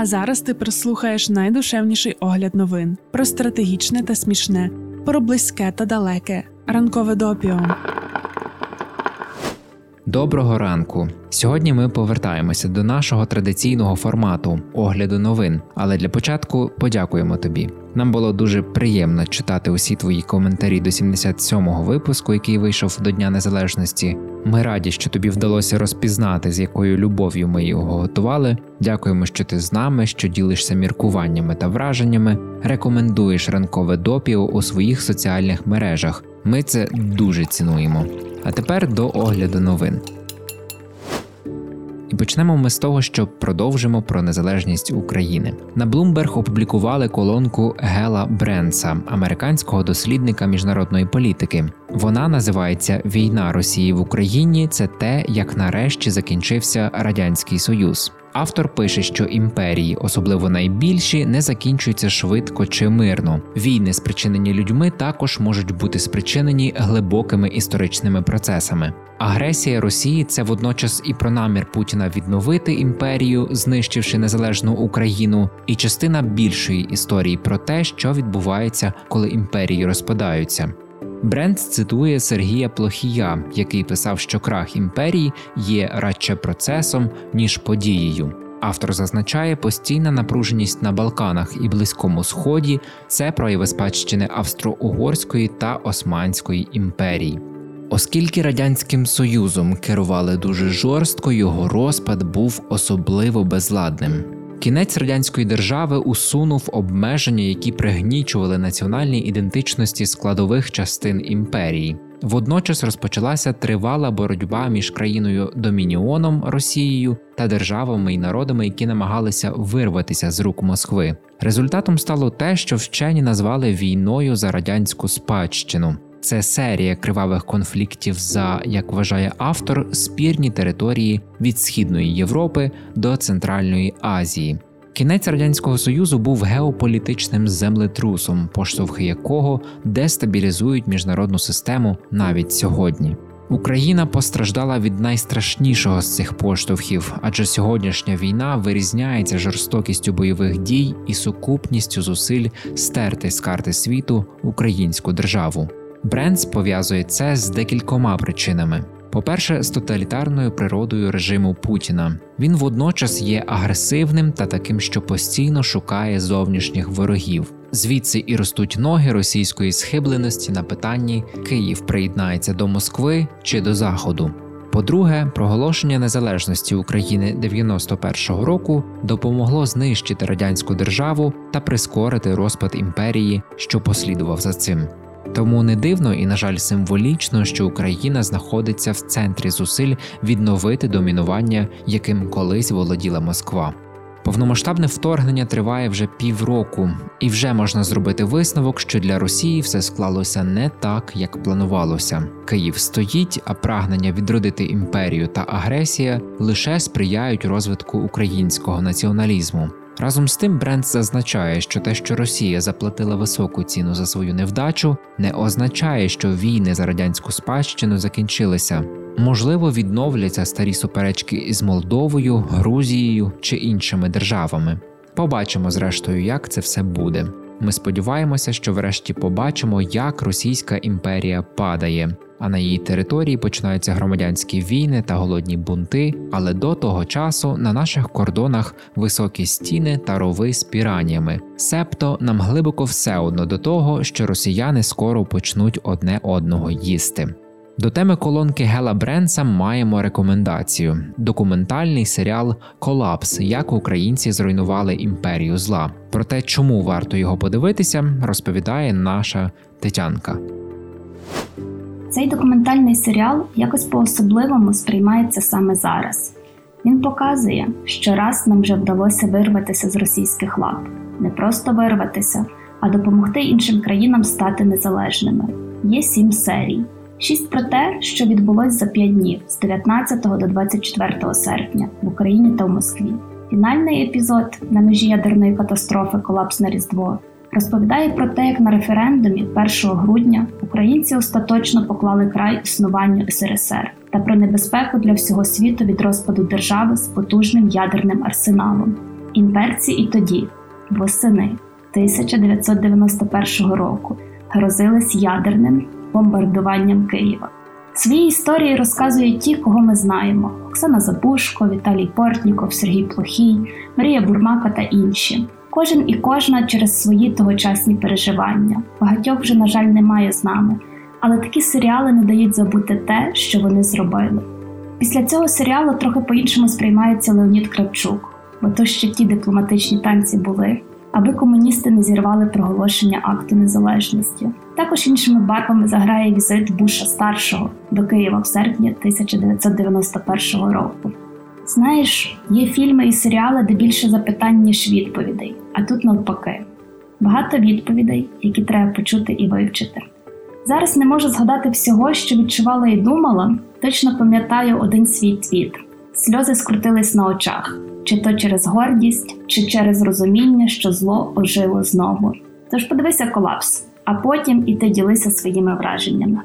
А зараз ти прослухаєш найдушевніший огляд новин. Про стратегічне та смішне, про близьке та далеке. Ранкове допіо. Доброго ранку! Сьогодні ми повертаємося до нашого традиційного формату – огляду новин. Але для початку подякуємо тобі. Нам було дуже приємно читати усі твої коментарі до 77-го випуску, який вийшов до Дня Незалежності. Ми раді, що тобі вдалося розпізнати, з якою любов'ю ми його готували. Дякуємо, що ти з нами, що ділишся міркуваннями та враженнями, рекомендуєш ранкове допіо у своїх соціальних мережах. Ми це дуже цінуємо. А тепер до огляду новин. І почнемо ми з того, що продовжимо про незалежність України. На Bloomberg опублікували колонку Гела Брендса, американського дослідника міжнародної політики. Вона називається «Війна Росії в Україні – це те, як нарешті закінчився Радянський Союз». Автор пише, що імперії, особливо найбільші, не закінчуються швидко чи мирно. Війни, спричинені людьми, також можуть бути спричинені глибокими історичними процесами. Агресія Росії – це водночас і про намір Путіна відновити імперію, знищивши незалежну Україну, і частина більшої історії про те, що відбувається, коли імперії розпадаються. Брендс цитує Сергія Плохія, який писав, що крах імперії є радше процесом, ніж подією. Автор зазначає, постійна напруженість на Балканах і Близькому Сході – це прояви спадщини Австро-Угорської та Османської імперії. Оскільки Радянським Союзом керували дуже жорстко, його розпад був особливо безладним. Кінець радянської держави усунув обмеження, які пригнічували національні ідентичності складових частин імперії. Водночас розпочалася тривала боротьба між країною-домініоном Росією та державами і народами, які намагалися вирватися з рук Москви. Результатом стало те, що вчені назвали війною за радянську спадщину. Це серія кривавих конфліктів за, як вважає автор, спірні території від Східної Європи до Центральної Азії. Кінець Радянського Союзу був геополітичним землетрусом, поштовхи якого дестабілізують міжнародну систему навіть сьогодні. Україна постраждала від найстрашнішого з цих поштовхів, адже сьогоднішня війна вирізняється жорстокістю бойових дій і сукупністю зусиль стерти з карти світу українську державу. Брендс пов'язує це з декількома причинами. По-перше, з тоталітарною природою режиму Путіна. Він водночас є агресивним та таким, що постійно шукає зовнішніх ворогів. Звідси і ростуть ноги російської схибленості на питанні «Київ приєднається до Москви чи до Заходу?». По-друге, проголошення незалежності України 91-го року допомогло знищити радянську державу та прискорити розпад імперії, що послідував за цим. Тому не дивно і, на жаль, символічно, що Україна знаходиться в центрі зусиль відновити домінування, яким колись володіла Москва. Повномасштабне вторгнення триває вже півроку, і вже можна зробити висновок, що для Росії все склалося не так, як планувалося. Київ стоїть, а прагнення відродити імперію та агресія лише сприяють розвитку українського націоналізму. Разом з тим, Брендс зазначає, що те, що Росія заплатила високу ціну за свою невдачу, не означає, що війни за радянську спадщину закінчилися. Можливо, відновляться старі суперечки із Молдовою, Грузією чи іншими державами. Побачимо, зрештою, як це все буде. Ми сподіваємося, що врешті побачимо, як Російська імперія падає, а на її території починаються громадянські війни та голодні бунти, але до того часу на наших кордонах високі стіни та рови з піраннями. Себто нам глибоко все одно до того, що росіяни скоро почнуть одне одного їсти. До теми колонки Гела Брендса маємо рекомендацію – документальний серіал «Колапс. Як українці зруйнували імперію зла». Про те, чому варто його подивитися, розповідає наша Тетянка. Цей документальний серіал якось по-особливому сприймається саме зараз. Він показує, що раз нам вже вдалося вирватися з російських лап. Не просто вирватися, а допомогти іншим країнам стати незалежними. Є 7 серій. 6 про те, що відбулось за 5 днів, з 19 до 24 серпня, в Україні та в Москві. Фінальний епізод, на межі ядерної катастрофи «Колапс на Різдво», розповідає про те, як на референдумі 1 грудня українці остаточно поклали край існуванню СРСР та про небезпеку для всього світу від розпаду держави з потужним ядерним арсеналом. Інверсії і тоді, восени 1991 року, грозились ядерним бомбардуванням Києва. Свої історії розказують ті, кого ми знаємо – Оксана Забушко, Віталій Портніков, Сергій Плохій, Марія Бурмака та інші. Кожен і кожна через свої тогочасні переживання. Багатьох вже, на жаль, немає з нами. Але такі серіали не дають забути те, що вони зробили. Після цього серіалу трохи по-іншому сприймається Леонід Кравчук, бо то ще ті дипломатичні танці були, аби комуністи не зірвали проголошення акту незалежності. Також іншими барвами заграє візит Буша-старшого до Києва в серпні 1991 року. Знаєш, є фільми і серіали, де більше запитань, ніж відповідей, а тут навпаки. Багато відповідей, які треба почути і вивчити. Зараз не можу згадати всього, що відчувала і думала, точно пам'ятаю один свій твіт. Сльози скрутились на очах, чи то через гордість, чи через розуміння, що зло ожило знову. Тож подивися «Колапс», а потім і ти ділися своїми враженнями.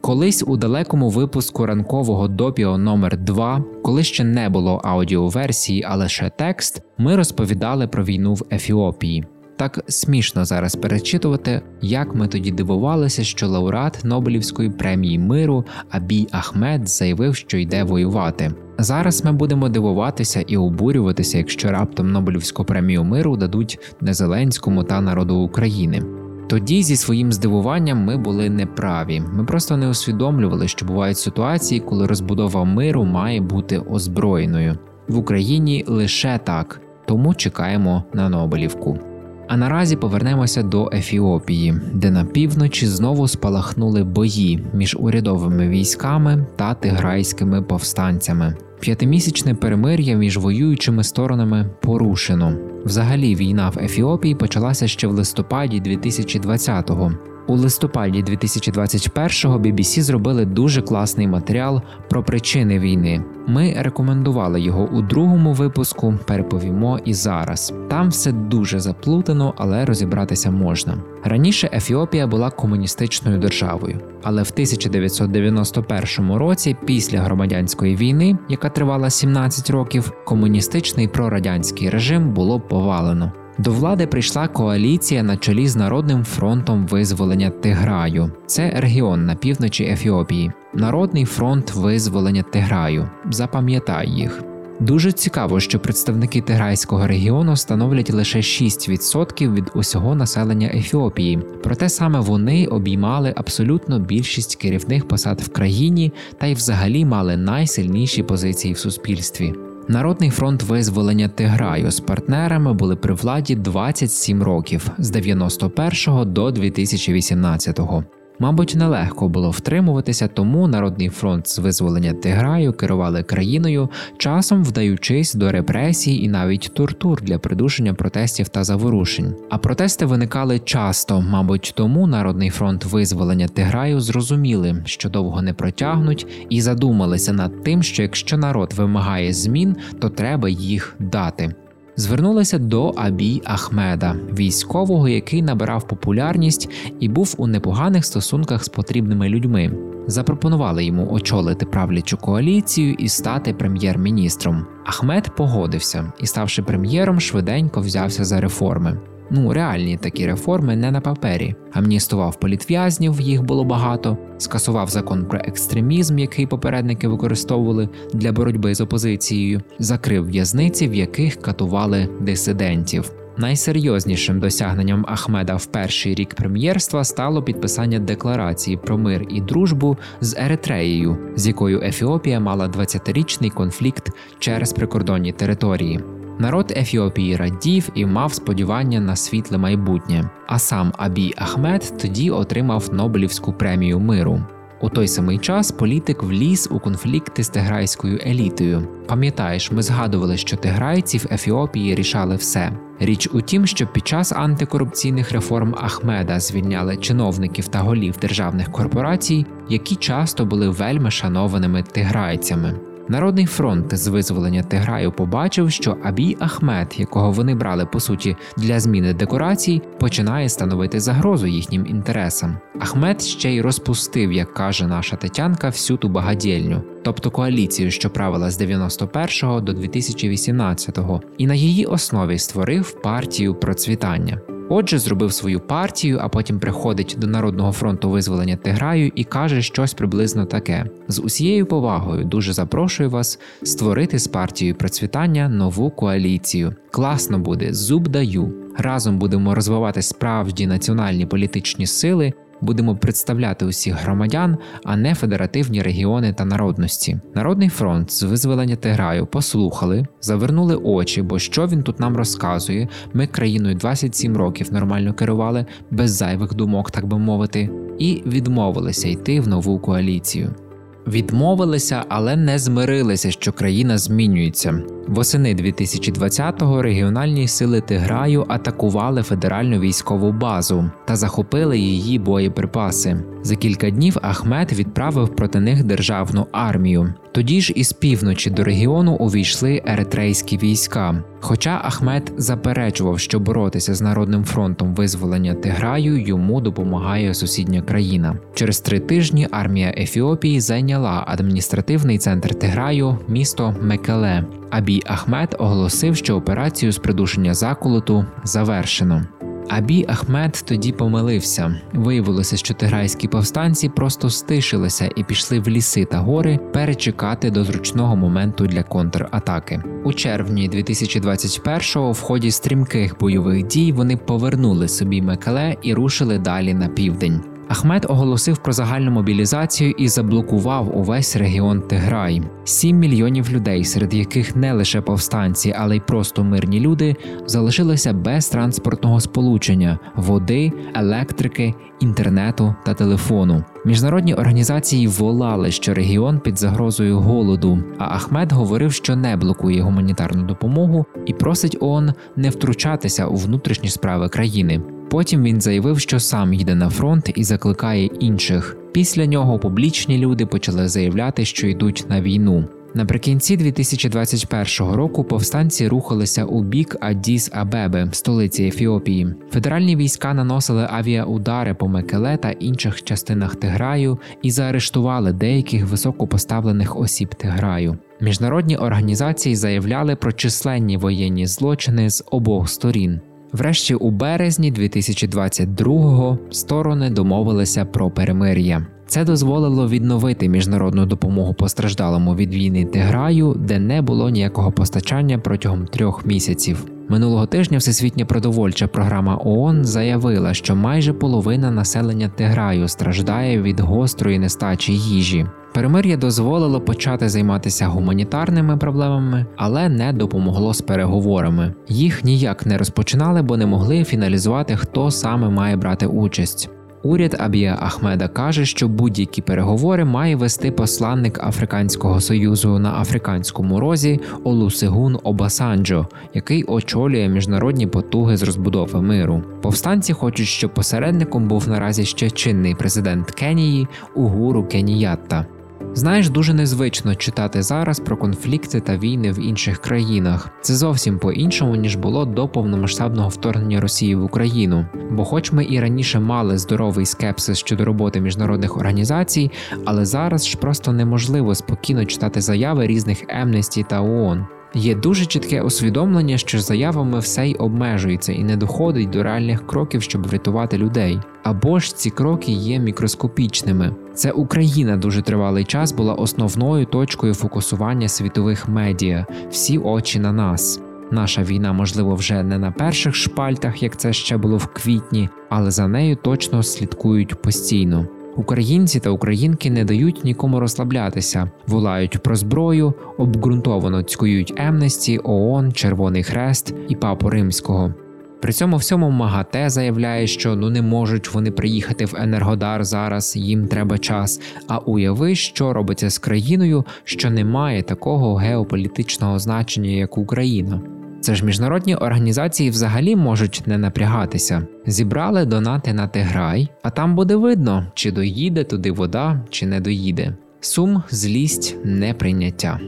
Колись у далекому випуску ранкового Допіо номер 2, коли ще не було аудіоверсії, а лише текст, ми розповідали про війну в Ефіопії. Так смішно зараз перечитувати, як ми тоді дивувалися, що лауреат Нобелівської премії миру Абій Ахмед заявив, що йде воювати. Зараз ми будемо дивуватися і обурюватися, якщо раптом Нобелівську премію миру дадуть не Зеленському та народу України. Тоді зі своїм здивуванням ми були неправі. Ми просто не усвідомлювали, що бувають ситуації, коли розбудова миру має бути озброєною. В Україні лише так, тому чекаємо на Нобелівку. А наразі повернемося до Ефіопії, де на півночі знову спалахнули бої між урядовими військами та тиграйськими повстанцями. 5-місячне перемир'я між воюючими сторонами порушено. Взагалі війна в Ефіопії почалася ще в листопаді 2020-го. У листопаді 2021-го BBC зробили дуже класний матеріал про причини війни. Ми рекомендували його у другому випуску, переповімо і зараз. Там все дуже заплутано, але розібратися можна. Раніше Ефіопія була комуністичною державою. Але в 1991 році, після громадянської війни, яка тривала 17 років, комуністичний прорадянський режим було повалено. До влади прийшла коаліція на чолі з Народним фронтом визволення Тиграю. Це регіон на півночі Ефіопії. Народний фронт визволення Тиграю. Запам'ятай їх. Дуже цікаво, що представники Тиграйського регіону становлять лише 6% від усього населення Ефіопії. Проте саме вони обіймали абсолютно більшість керівних посад в країні та й взагалі мали найсильніші позиції в суспільстві. Народний фронт визволення Тиграю з партнерами були при владі 27 років, з 1991 до 2018. Мабуть, нелегко було втримуватися, тому Народний фронт з визволення Тиграю керували країною, часом вдаючись до репресій і навіть тортур для придушення протестів та заворушень. А протести виникали часто, мабуть, тому Народний фронт визволення Тиграю зрозуміли, що довго не протягнуть, і задумалися над тим, що якщо народ вимагає змін, то треба їх дати. Звернулися до Абій Ахмеда, військового, який набирав популярність і був у непоганих стосунках з потрібними людьми. Запропонували йому очолити правлячу коаліцію і стати прем'єр-міністром. Ахмед погодився і, ставши прем'єром, швиденько взявся за реформи. Реальні такі реформи, не на папері. Амністував політв'язнів, їх було багато, скасував закон про екстремізм, який попередники використовували для боротьби з опозицією, закрив в'язниці, в яких катували дисидентів. Найсерйознішим досягненням Ахмеда в перший рік прем'єрства стало підписання декларації про мир і дружбу з Еритреєю, з якою Ефіопія мала 20-річний конфлікт через прикордонні території. Народ Ефіопії радів і мав сподівання на світле майбутнє, а сам Абій Ахмед тоді отримав Нобелівську премію миру. У той самий час політик вліз у конфлікти з тиграйською елітою. Пам'ятаєш, ми згадували, що тиграйці в Ефіопії рішали все. Річ у тім, що під час антикорупційних реформ Ахмеда звільняли чиновників та голів державних корпорацій, які часто були вельми шанованими тиграйцями. Народний фронт з визволення Тиграю побачив, що Абій Ахмед, якого вони брали, по суті, для зміни декорацій, починає становити загрозу їхнім інтересам. Ахмед ще й розпустив, як каже наша Тетянка, всю ту багадєльню, тобто коаліцію, що правила з 91-го до 2018-го, і на її основі створив партію процвітання. Отже, зробив свою партію, а потім приходить до Народного фронту визволення Тиграю і каже щось приблизно таке. З усією повагою дуже запрошую вас створити з партією процвітання нову коаліцію. Класно буде, зуб даю. Разом будемо розвивати справді національні політичні сили, будемо представляти усіх громадян, а не федеративні регіони та народності. Народний фронт з визволення Тиграю послухали, завернули очі, бо що він тут нам розказує? Ми країною 27 років нормально керували, без зайвих думок, так би мовити, і відмовилися йти в нову коаліцію. Відмовилися, але не змирилися, що країна змінюється. Восени 2020-го регіональні сили Тиграю атакували федеральну військову базу та захопили її боєприпаси. За кілька днів Ахмед відправив проти них державну армію. Тоді ж із півночі до регіону увійшли еритрейські війська. Хоча Ахмед заперечував, що боротися з Народним фронтом визволення Тиграю йому допомагає сусідня країна. Через 3 тижні армія Ефіопії зайняла адміністративний центр Тиграю, місто Мекеле. Абій Ахмед оголосив, що операцію з придушення заколоту завершено. Абій Ахмед тоді помилився. Виявилося, що тиграйські повстанці просто стишилися і пішли в ліси та гори перечекати до зручного моменту для контратаки. У червні 2021-го в ході стрімких бойових дій вони повернули собі Мекеле і рушили далі на південь. Ахмед оголосив про загальну мобілізацію і заблокував увесь регіон Тиграй. 7 мільйонів людей, серед яких не лише повстанці, але й просто мирні люди, залишилися без транспортного сполучення, води, електрики, інтернету та телефону. Міжнародні організації волали, що регіон під загрозою голоду, а Ахмед говорив, що не блокує гуманітарну допомогу і просить ООН не втручатися у внутрішні справи країни. Потім він заявив, що сам йде на фронт і закликає інших. Після нього публічні люди почали заявляти, що йдуть на війну. Наприкінці 2021 року повстанці рухалися у бік Аддіс-Абеби, столиці Ефіопії. Федеральні війська наносили авіаудари по Мекеле та інших частинах Тиграю і заарештували деяких високопоставлених осіб Тиграю. Міжнародні організації заявляли про численні воєнні злочини з обох сторін. Врешті у березні 2022-го сторони домовилися про перемир'я. Це дозволило відновити міжнародну допомогу постраждалому від війни Тиграю, де не було ніякого постачання протягом 3 місяців. Минулого тижня Всесвітня продовольча програма ООН заявила, що майже половина населення Тиграю страждає від гострої нестачі їжі. Перемир'я дозволило почати займатися гуманітарними проблемами, але не допомогло з переговорами. Їх ніяк не розпочинали, бо не могли фіналізувати, хто саме має брати участь. Уряд Абія Ахмеда каже, що будь-які переговори має вести посланник Африканського Союзу на Африканському розі Олусегун Обасанджо, який очолює міжнародні потуги з розбудови миру. Повстанці хочуть, щоб посередником був наразі ще чинний президент Кенії Ухуру Кеніата. Знаєш, дуже незвично читати зараз про конфлікти та війни в інших країнах. Це зовсім по-іншому, ніж було до повномасштабного вторгнення Росії в Україну. Бо хоч ми і раніше мали здоровий скепсис щодо роботи міжнародних організацій, але зараз ж просто неможливо спокійно читати заяви різних Amnesty та ООН. Є дуже чітке усвідомлення, що заявами все й обмежується і не доходить до реальних кроків, щоб врятувати людей. Або ж ці кроки є мікроскопічними. Це Україна дуже тривалий час була основною точкою фокусування світових медіа. Всі очі на нас. Наша війна, можливо, вже не на перших шпальтах, як це ще було в квітні, але за нею точно слідкують постійно. Українці та українки не дають нікому розслаблятися, волають про зброю, обґрунтовано цькують Amnesty, ООН, Червоний Хрест і Папу Римського. При цьому всьому МАГАТЕ заявляє, що не можуть вони приїхати в Енергодар зараз, їм треба час. А уяви, що робиться з країною, що не має такого геополітичного значення, як Україна. Це ж міжнародні організації взагалі можуть не напрягатися. Зібрали донати на Тиграй, а там буде видно, чи доїде туди вода, чи не доїде. Сум, злість, неприйняття.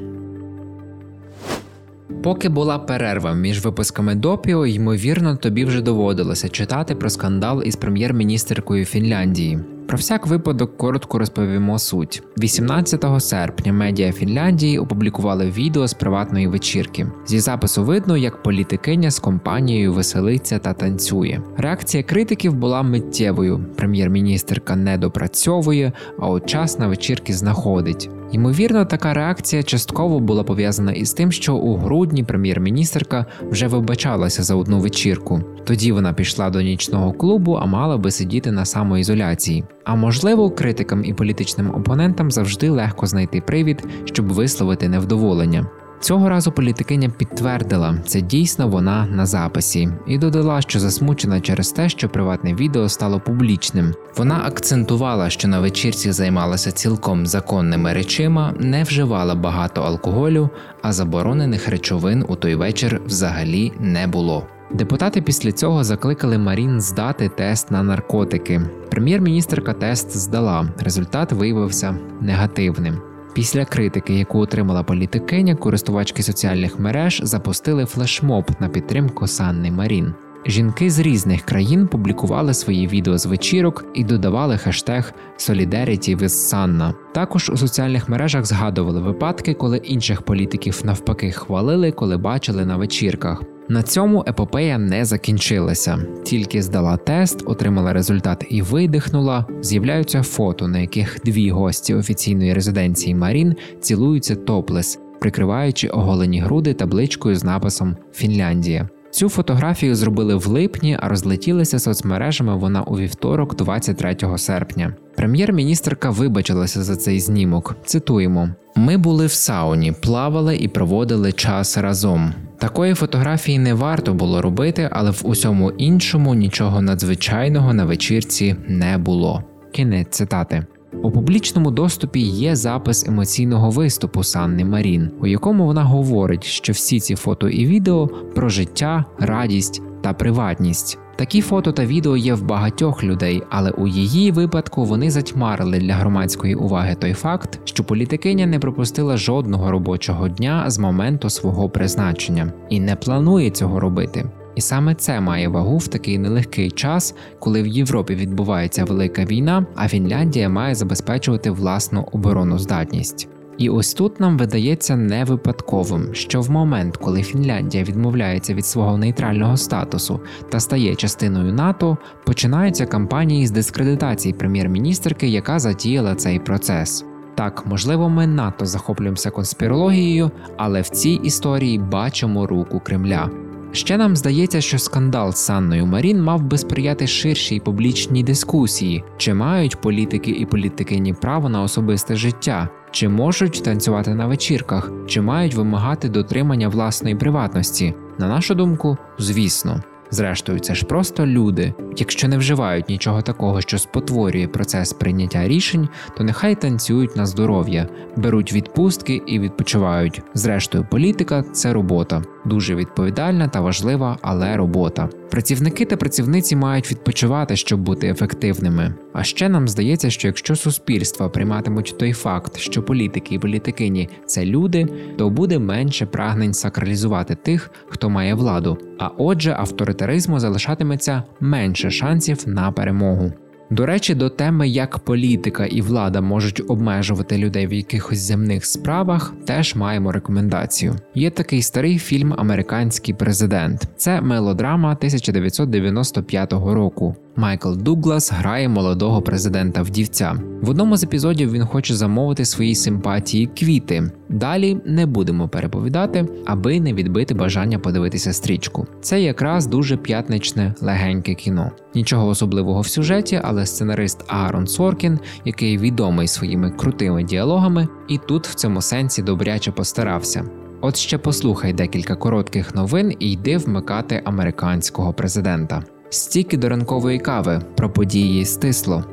Поки була перерва між випусками Допіо, ймовірно, тобі вже доводилося читати про скандал із прем'єр-міністеркою Фінляндії. Про всяк випадок коротко розповімо суть. 18 серпня медіа Фінляндії опублікували відео з приватної вечірки. Зі запису видно, як політикиня з компанією веселиться та танцює. Реакція критиків була миттєвою. Прем'єр-міністерка не допрацьовує, а от час на вечірки знаходить. Ймовірно, така реакція частково була пов'язана із тим, що у грудні прем'єр-міністерка вже вибачалася за одну вечірку. Тоді вона пішла до нічного клубу, а мала би сидіти на самоізоляції. А можливо, критикам і політичним опонентам завжди легко знайти привід, щоб висловити невдоволення. Цього разу політикиня підтвердила, це дійсно вона на записі, і додала, що засмучена через те, що приватне відео стало публічним. Вона акцентувала, що на вечірці займалася цілком законними речима, не вживала багато алкоголю, а заборонених речовин у той вечір взагалі не було. Депутати після цього закликали Марін здати тест на наркотики. Прем'єр-міністерка тест здала, результат виявився негативним. Після критики, яку отримала політикиня, користувачки соціальних мереж запустили флешмоб на підтримку Санни Марін. Жінки з різних країн публікували свої відео з вечірок і додавали хештег «Solidarity with Sanna». Також у соціальних мережах згадували випадки, коли інших політиків навпаки хвалили, коли бачили на вечірках. На цьому епопея не закінчилася. Тільки здала тест, отримала результат і видихнула, з'являються фото, на яких дві гості офіційної резиденції Марін цілуються топлес, прикриваючи оголені груди табличкою з написом «Фінляндія». Цю фотографію зробили в липні, а розлетілася соцмережами вона у вівторок, 23 серпня. Прем'єр-міністерка вибачилася за цей знімок. Цитуємо. «Ми були в сауні, плавали і проводили час разом. Такої фотографії не варто було робити, але в усьому іншому нічого надзвичайного на вечірці не було». Кінець цитати. У публічному доступі є запис емоційного виступу Санни Марін, у якому вона говорить, що всі ці фото і відео про життя, радість та приватність. Такі фото та відео є в багатьох людей, але у її випадку вони затьмарили для громадської уваги той факт, що політикиня не пропустила жодного робочого дня з моменту свого призначення і не планує цього робити. І саме це має вагу в такий нелегкий час, коли в Європі відбувається велика війна, а Фінляндія має забезпечувати власну обороноздатність. І ось тут нам видається невипадковим, що в момент, коли Фінляндія відмовляється від свого нейтрального статусу та стає частиною НАТО, починаються кампанії з дискредитації прем'єр-міністерки, яка затіяла цей процес. Так, можливо, ми надто захоплюємося конспірологією, але в цій історії бачимо руку Кремля. Ще нам здається, що скандал з Санною Марін мав би сприяти ширшій публічній дискусії, чи мають політики і політикині право на особисте життя, чи можуть танцювати на вечірках, чи мають вимагати дотримання власної приватності. На нашу думку, звісно. Зрештою, це ж просто люди. Якщо не вживають нічого такого, що спотворює процес прийняття рішень, то нехай танцюють на здоров'я, беруть відпустки і відпочивають. Зрештою, політика – це робота. Дуже відповідальна та важлива, але робота. Працівники та працівниці мають відпочивати, щоб бути ефективними. А ще нам здається, що якщо суспільства прийматимуть той факт, що політики і політикині – це люди, то буде менше прагнень сакралізувати тих, хто має владу. А отже, авторитаризму залишатиметься менше шансів на перемогу. До речі, до теми, як політика і влада можуть обмежувати людей в якихось земних справах, теж маємо рекомендацію. Є такий старий фільм «Американський президент». Це мелодрама 1995 року. Майкл Дуглас грає молодого президента-вдівця. В одному з епізодів він хоче замовити своїй симпатії квіти. Далі не будемо переповідати, аби не відбити бажання подивитися стрічку. Це якраз дуже п'ятничне, легеньке кіно. Нічого особливого в сюжеті, але сценарист Аарон Соркін, який відомий своїми крутими діалогами, і тут в цьому сенсі добряче постарався. От ще послухай декілька коротких новин і йди вмикати американського президента. Стільки до ранкової кави. Про події стисло.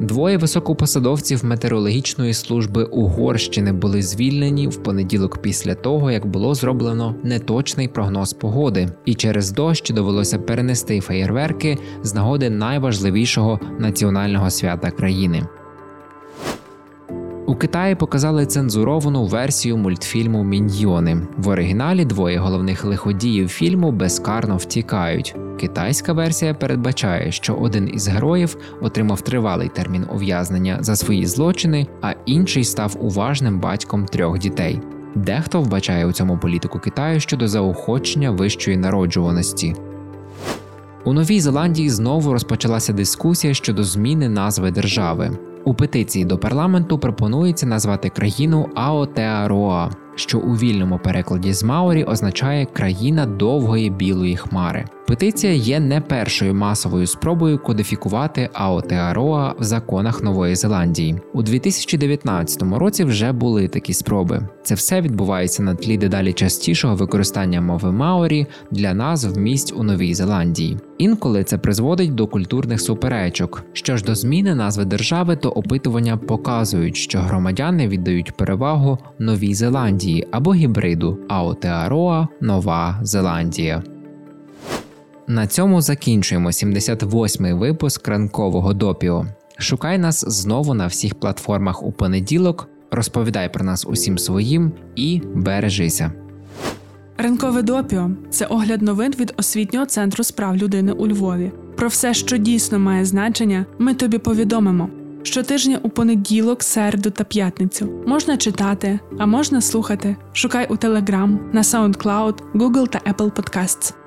Двоє високопосадовців метеорологічної служби Угорщини були звільнені в понеділок після того, як було зроблено неточний прогноз погоди. І через дощ довелося перенести феєрверки з нагоди найважливішого національного свята країни. У Китаї показали цензуровану версію мультфільму «Міньйони». В оригіналі двоє головних лиходіїв фільму безкарно втікають. Китайська версія передбачає, що один із героїв отримав тривалий термін ув'язнення за свої злочини, а інший став уважним батьком трьох дітей. Дехто вбачає у цьому політику Китаю щодо заохочення вищої народжуваності. У Новій Зеландії знову розпочалася дискусія щодо зміни назви держави. У петиції до парламенту пропонується назвати країну Аотеароа, що у вільному перекладі з маорі означає «країна довгої білої хмари». Петиція є не першою масовою спробою кодифікувати Аотеароа в законах Нової Зеландії. У 2019 році вже були такі спроби. Це все відбувається на тлі дедалі частішого використання мови маорі для назв місць у Новій Зеландії. Інколи це призводить до культурних суперечок. Що ж до зміни назви держави, то опитування показують, що громадяни віддають перевагу Новій Зеландії або гібриду Аотеароа – Нова Зеландія. На цьому закінчуємо 78-й випуск ранкового Допіо. Шукай нас знову на всіх платформах у понеділок, розповідай про нас усім своїм і бережися. Ранкове Допіо – це огляд новин від Освітнього центру з прав людини у Львові. Про все, що дійсно має значення, ми тобі повідомимо. Щотижня у понеділок, середу та п'ятницю. Можна читати, а можна слухати. Шукай у Telegram, на SoundCloud, Google та Apple Podcasts.